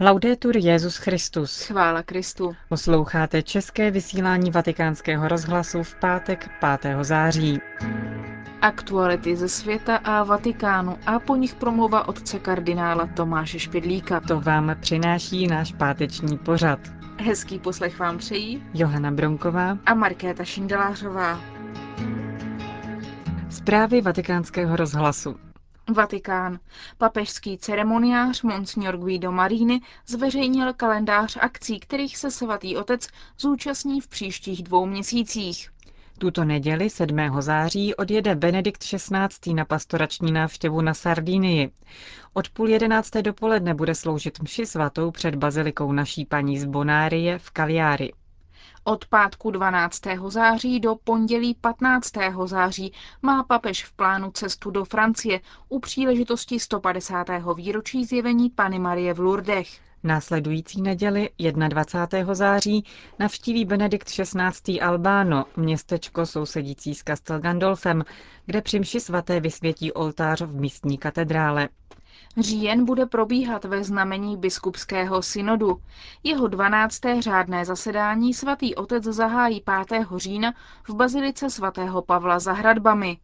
Laudetur Jesus Christus. Chvála Kristu. Posloucháte české vysílání Vatikánského rozhlasu v pátek 5. září. Aktuality ze světa a Vatikánu a po nich promluva otce kardinála Tomáše Špidlíka. To vám přináší náš páteční pořad. Hezký poslech vám přejí Johana Bronková a Markéta Šindelářová. Zprávy Vatikánského rozhlasu. Vatikán. Papežský ceremoniář Monsignor Guido Marini zveřejnil kalendář akcí, kterých se svatý otec zúčastní v příštích 2 měsících. Tuto neděli 7. září odjede Benedikt XVI. Na pastorační návštěvu na Sardinii. Od 11:30 dopoledne bude sloužit mši svatou před bazilikou Naší Paní z Bonárie v Kaviárii. Od pátku 12. září do pondělí 15. září má papež v plánu cestu do Francie u příležitosti 150. výročí zjevení Panny Marie v Lourdech. Následující neděli 21. září navštíví Benedikt XVI. Albáno, městečko sousedící s Castel Gandolfem, kde při mši svaté vysvětí oltář v místní katedrále. Říjen bude probíhat ve znamení biskupského synodu. Jeho 12. řádné zasedání svatý otec zahájí 5. října v Bazilice svatého Pavla za hradbami.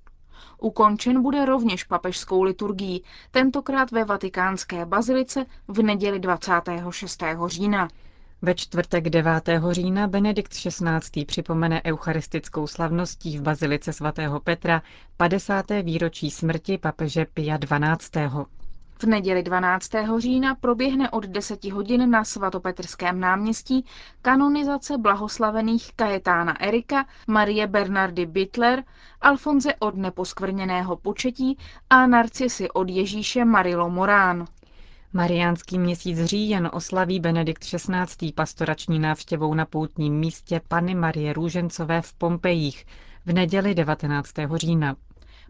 Ukončen bude rovněž papežskou liturgií, tentokrát ve vatikánské bazilice v neděli 26. října. Ve čtvrtek 9. října Benedikt XVI. Připomene eucharistickou slavností v Bazilice svatého Petra 50. výročí smrti papeže Pia XII. V neděli 12. října proběhne od 10 hodin na svatopetrském náměstí kanonizace blahoslavených Kajetána Erika, Marie Bernardy Bittler, Alfonze od neposkvrněného početí a Narcisi od Ježíše Marilo Morán. Mariánský měsíc říjen oslaví Benedikt XVI. Pastorační návštěvou na poutním místě Panny Marie Růžencové v Pompejích v neděli 19. října.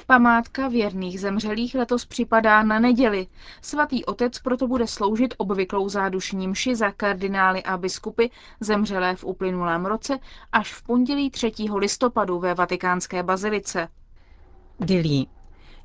Památka věrných zemřelých letos připadá na neděli. Svatý otec proto bude sloužit obvyklou zádušní mši za kardinály a biskupy zemřelé v uplynulém roce až v pondělí 3. listopadu ve vatikánské bazilice. Dilí.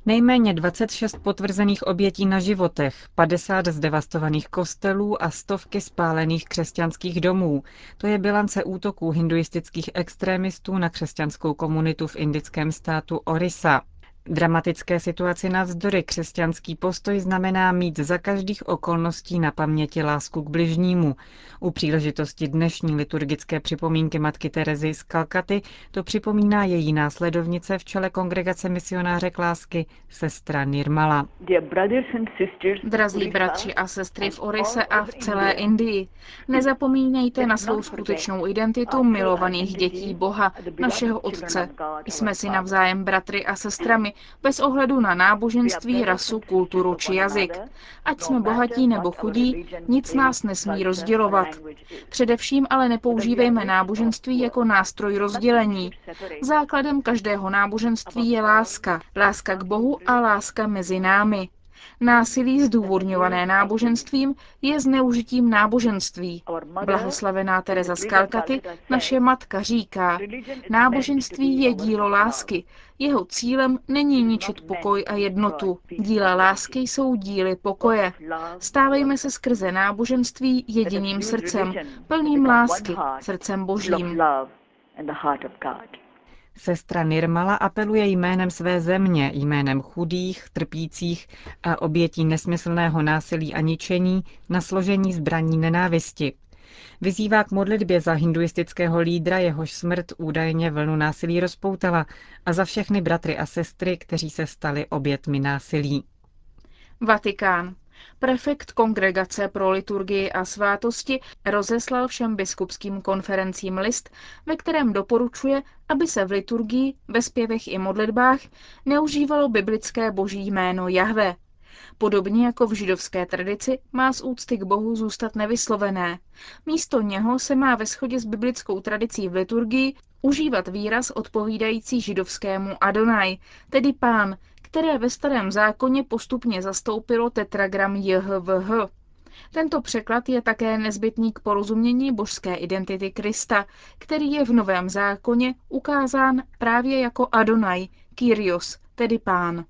Nejméně 26 potvrzených obětí na životech, 50 zdevastovaných kostelů a stovky spálených křesťanských domů. To je bilance útoků hinduistických extremistů na křesťanskou komunitu v indickém státu Orissa. Dramatické situaci navzdory křesťanský postoj znamená mít za každých okolností na paměti lásku k bližnímu. U příležitosti dnešní liturgické připomínky Matky Terezy z Kalkaty to připomíná její následovnice v čele Kongregace misionářek lásky, sestra Nirmala. Drazí bratři a sestry v Orisse a v celé Indii, nezapomínejte na svou skutečnou identitu milovaných dětí Boha, našeho Otce. Jsme si navzájem bratry a sestrami, bez ohledu na náboženství, rasu, kulturu či jazyk. Ať jsme bohatí nebo chudí, nic nás nesmí rozdělovat. Především ale nepoužívejme náboženství jako nástroj rozdělení. Základem každého náboženství je láska. Láska k Bohu a láska mezi námi. Násilí zdůvodňované náboženstvím je zneužitím náboženství. Blahoslavená Tereza z Kalkaty, naše matka, říká, náboženství je dílo lásky. Jeho cílem není ničit pokoj a jednotu. Díla lásky jsou díly pokoje. Stávejme se skrze náboženství jediným srdcem, plným lásky, srdcem Božím. Sestra Nirmala apeluje jménem své země, jménem chudých, trpících a obětí nesmyslného násilí a ničení na složení zbraní nenávisti. Vyzývá k modlitbě za hinduistického lídra, jehož smrt údajně vlnu násilí rozpoutala, a za všechny bratry a sestry, kteří se stali obětmi násilí. Vatikán. Prefekt Kongregace pro liturgii a svátosti rozeslal všem biskupským konferencím list, ve kterém doporučuje, aby se v liturgii, ve zpěvech i modlitbách neužívalo biblické boží jméno Jahve. Podobně jako v židovské tradici má z úcty k Bohu zůstat nevyslovené. Místo něho se má ve shodě s biblickou tradicí v liturgii užívat výraz odpovídající židovskému Adonai, tedy Pán, které ve starém zákoně postupně zastoupilo tetragram JHWH. Tento překlad je také nezbytný k porozumění božské identity Krista, který je v novém zákoně ukázán právě jako Adonai, Kyrios, tedy Pán.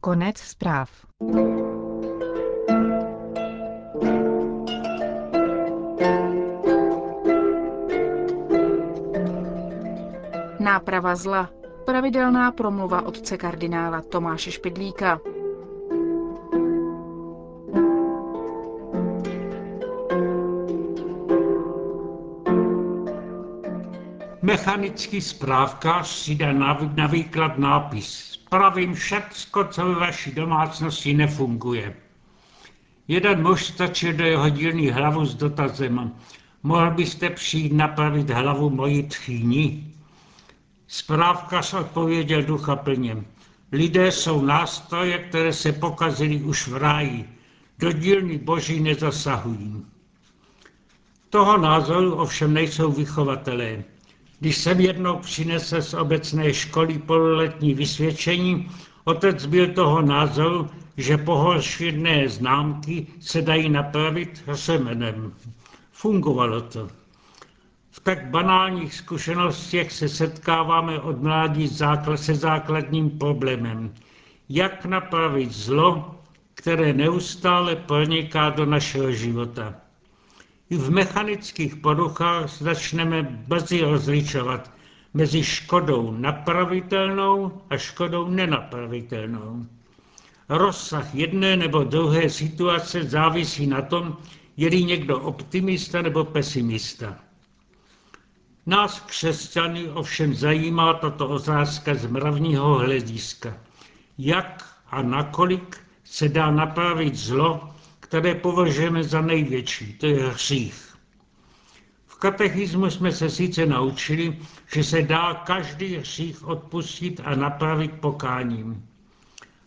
Konec zpráv. náprava zla, pravidelná promluva otce kardinála Tomáše Špidlíka. Mechanický správka si dá na výklad nápis. Pravím všecko, co ve vaší domácnosti nefunguje. Jeden muž stačil do jeho dílny hlavu s dotazem. Mohl byste přijít napravit hlavu mojí tchýni? Správkař odpověděl duchaplně. Lidé jsou nástroje, které se pokazily už v ráji. Do dílny boží nezasahují. Toho názoru ovšem nejsou vychovatelé. Když jsem jednou přinesl z obecné školy pololetní vysvědčení, otec byl toho názoru, že pohoršidné známky se dají napravit semenem. Fungovalo to. V tak banálních zkušenostech se setkáváme od mládí se základním problémem. Jak napravit zlo, které neustále proniká do našeho života? I v mechanických poruchách začneme brzy rozličovat mezi škodou napravitelnou a škodou nenapravitelnou. Rozsah jedné nebo druhé situace závisí na tom, je-li někdo optimista nebo pesimista. Nás křesťany ovšem zajímá tato otázka z mravního hlediska. Jak a nakolik se dá napravit zlo, které považujeme za největší, to je hřích. V katechismu jsme se sice naučili, že se dá každý hřích odpustit a napravit pokáním.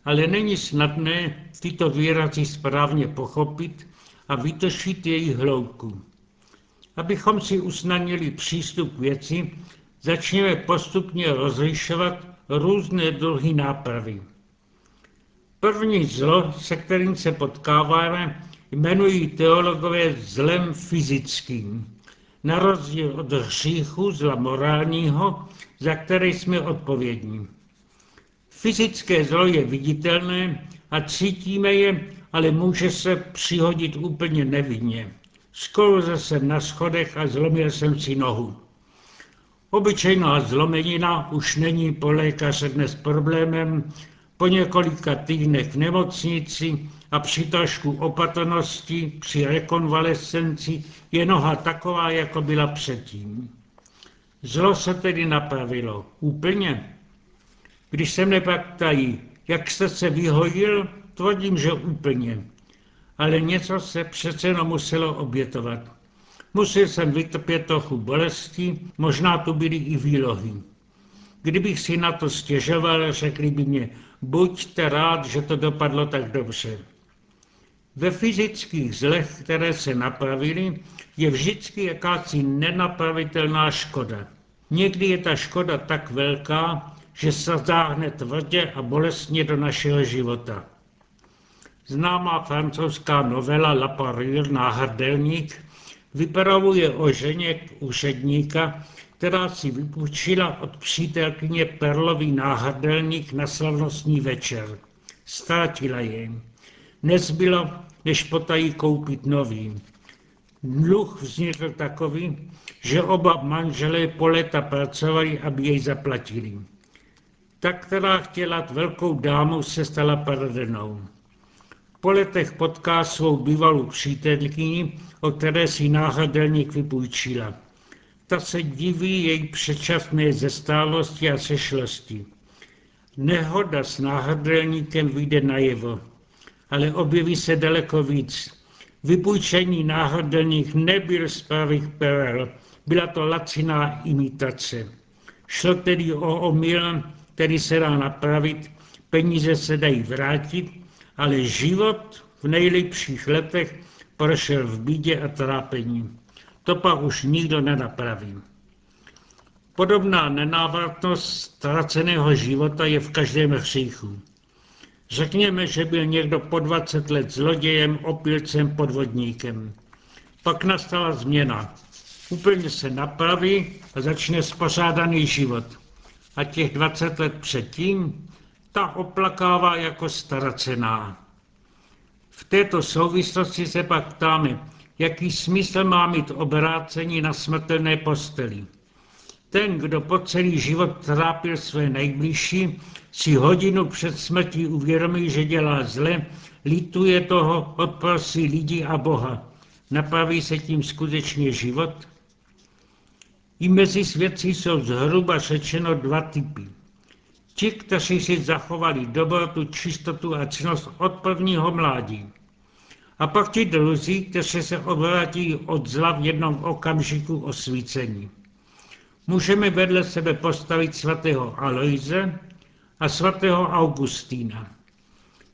Ale není snadné tyto výrazy správně pochopit a vytušit jejich hloubku. Abychom si usnadnili přístup k věci, začněme postupně rozlišovat různé druhy nápravy. První zlo, se kterým se potkáváme, jmenují teologové zlem fyzickým. Na rozdíl od hříchu, zla morálního, za které jsme odpovědní. Fyzické zlo je viditelné a cítíme je, ale může se přihodit úplně nevinně. Sklouzl jsem na schodech a zlomil jsem si nohu. Obyčejná zlomenina už není pro lékaře dnes problémem, po několika týdnech v nemocnici a při trošku opatrnosti při rekonvalescenci je noha taková, jako byla předtím. Zlo se tedy napravilo. Úplně. Když se mne pak ptají, jak jste se vyhojil, tvrdím, že úplně. Ale něco se přece jenom muselo obětovat. Musel jsem vytrpět trochu bolesti, možná tu byly i výlohy. Kdybych si na to stěžoval, řekli by mě, buďte rád, že to dopadlo tak dobře. Ve fyzických zlech, které se napravily, je vždycky jakási nenapravitelná škoda. Někdy je ta škoda tak velká, že se zatáhne tvrdě a bolestně do našeho života. Známá francouzská novela La Parure, Náhrdelník, vypravuje o ženě úředníka, která si vypůjčila od přítelkyně perlový náhrdelník na slavnostní večer. Ztratila jej. Nezbylo, než potají koupit nový. Dluh vznikl takový, že oba manželé po léta pracovali, aby jej zaplatili. Ta, která chtěla velkou dámu, se stala paradenou. Po letech potká svou bývalou přítelkyni, o které si náhrdelník vypůjčila. Ta se diví její předčasné zestálosti a sešlosti. Nehoda s náhrdelníkem vyjde najevo, ale objeví se daleko víc. Vypůjčený náhrdelník nebyl z pravých perel, byla to laciná imitace. Šlo tedy o omyl, který se dá napravit, peníze se dají vrátit, ale život v nejlepších letech prošel v bídě a trápení. To pak už nikdo nenapraví. Podobná nenávratnost ztraceného života je v každém hříchu. Řekněme, že byl někdo po 20 let zlodějem, opilcem, podvodníkem. Pak nastala změna. Úplně se napraví a začne spořádaný život. A těch 20 let předtím ta oplakává jako ztracená. V této souvislosti se pak ptáme, jaký smysl má mít obrácení na smrtelné posteli? Ten, kdo po celý život trápil své nejbližší, si hodinu před smrtí uvědomí, že dělá zle, lituje toho, odprosí lidi a Boha. Napraví se tím skutečně život? I mezi svědci jsou zhruba řečeno dva typy. Ti, kteří si zachovali dobrotu, čistotu a ctnost od prvního mládí. A pak ti druzí, kteří se obrátí od zla v jednom okamžiku osvícení. Můžeme vedle sebe postavit svatého Alojze a svatého Augustína.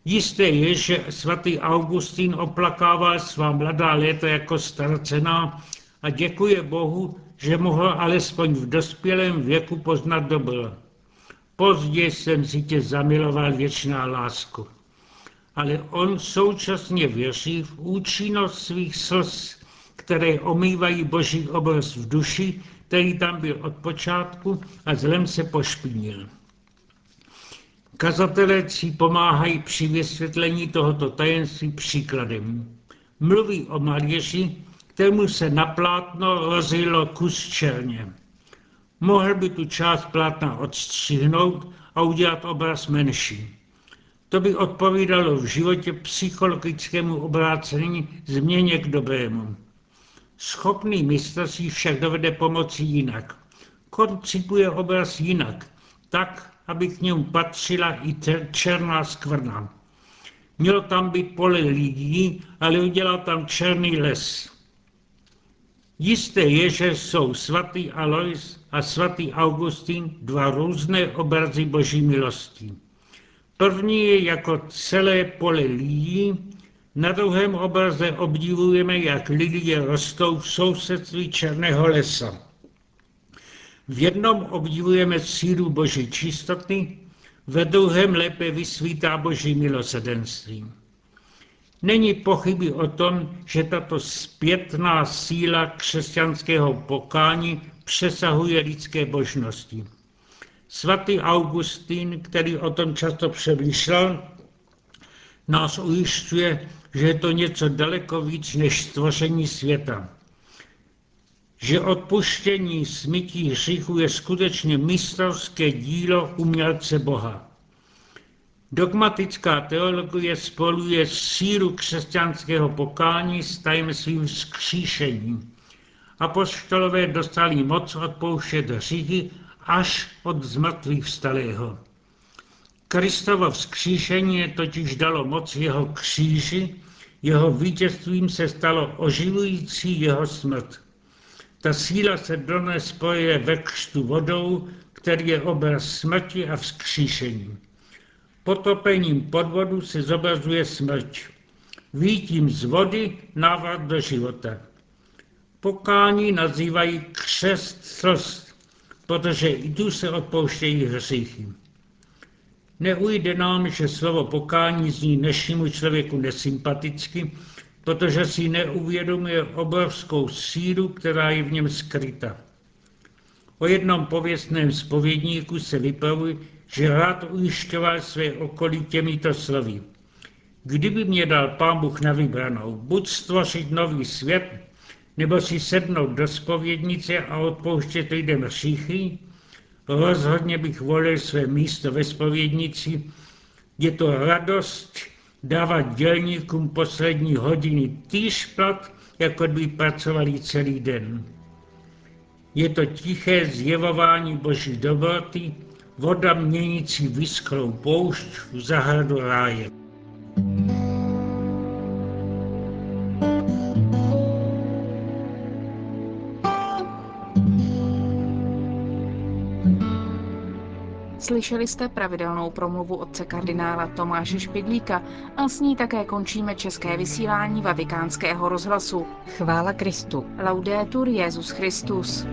Jisté je, že svatý Augustín oplakával svá mladá léta jako ztracená a děkuje Bohu, že mohl alespoň v dospělém věku poznat dobro. Později jsem si tě zamiloval, věčná lásku. Ale on současně věří v účinnost svých slz, které omývají boží obraz v duši, který tam byl od počátku a zlem se pošpinil. Kazatelé si pomáhají při vysvětlení tohoto tajenství příkladem. Mluví o malíři, kterému se na plátno rozjelo kus černě. Mohl by tu část plátna odstřihnout a udělat obraz menší. To by odpovídalo v životě psychologickému obrácení, změně k dobrému. Schopný mistr si však dovede pomoci jinak. Koncipuje obraz jinak, tak, aby k němu patřila i černá skvrna. Mělo tam být pole lidí, ale udělal tam černý les. Jisté je, že jsou svatý Alojz a svatý Augustín dva různé obrazy boží milosti. První je jako celé pole lidí, na druhém obraze obdivujeme, jak lidé rostou v sousedství černého lesa. V jednom obdivujeme sílu boží čistoty, ve druhém lépe vysvítá boží milosrdenství. Není pochyby o tom, že tato zpětná síla křesťanského pokání přesahuje lidské božnosti. Svatý Augustín, který o tom často přemýšlel, nás ujišťuje, že je to něco daleko víc než stvoření světa. Že odpuštění smytí hříchů je skutečně mistrovské dílo umělce Boha. Dogmatická teologie spoluje sílu křesťanského pokání s tajemstvím vzkříšení. Apoštolové dostali moc odpouštět hříchy až od zmrtvýchvstalého. Kristovo vzkříšení totiž dalo moc jeho kříži, jeho vítězstvím se stalo oživující jeho smrt. Ta síla se dodnes spojuje ve křtu vodou, který je obraz smrti a vzkříšení. Potopením pod vodu se zobrazuje smrt. Výjitím z vody návrat do života. Pokání nazývají křest slz, protože i tu se odpouštějí hříchy. Neujde nám, že slovo pokání zní dnešnímu člověku nesympaticky, protože si neuvědomuje obrovskou sílu, která je v něm skryta. O jednom pověstném zpovědníku se vypraví, že rád ujišťoval své okolí těmito slovy. Kdyby mě dal Pán Bůh na vybranou, buď stvořit nový svět, nebo si sednout do zpovědnice a odpouštět lidem hříchy, rozhodně bych volil své místo ve zpovědnici. Je to radost dávat dělníkům poslední hodiny týž plat, jako by pracovali celý den. Je to tiché zjevování boží dobroty, voda měnící vysklou poušť v zahradu ráje. Slyšeli jste pravidelnou promluvu otce kardinála Tomáše Špidlíka a s ní také končíme české vysílání Vatikánského rozhlasu. Chvála Kristu. Laudetur Jesus Christus.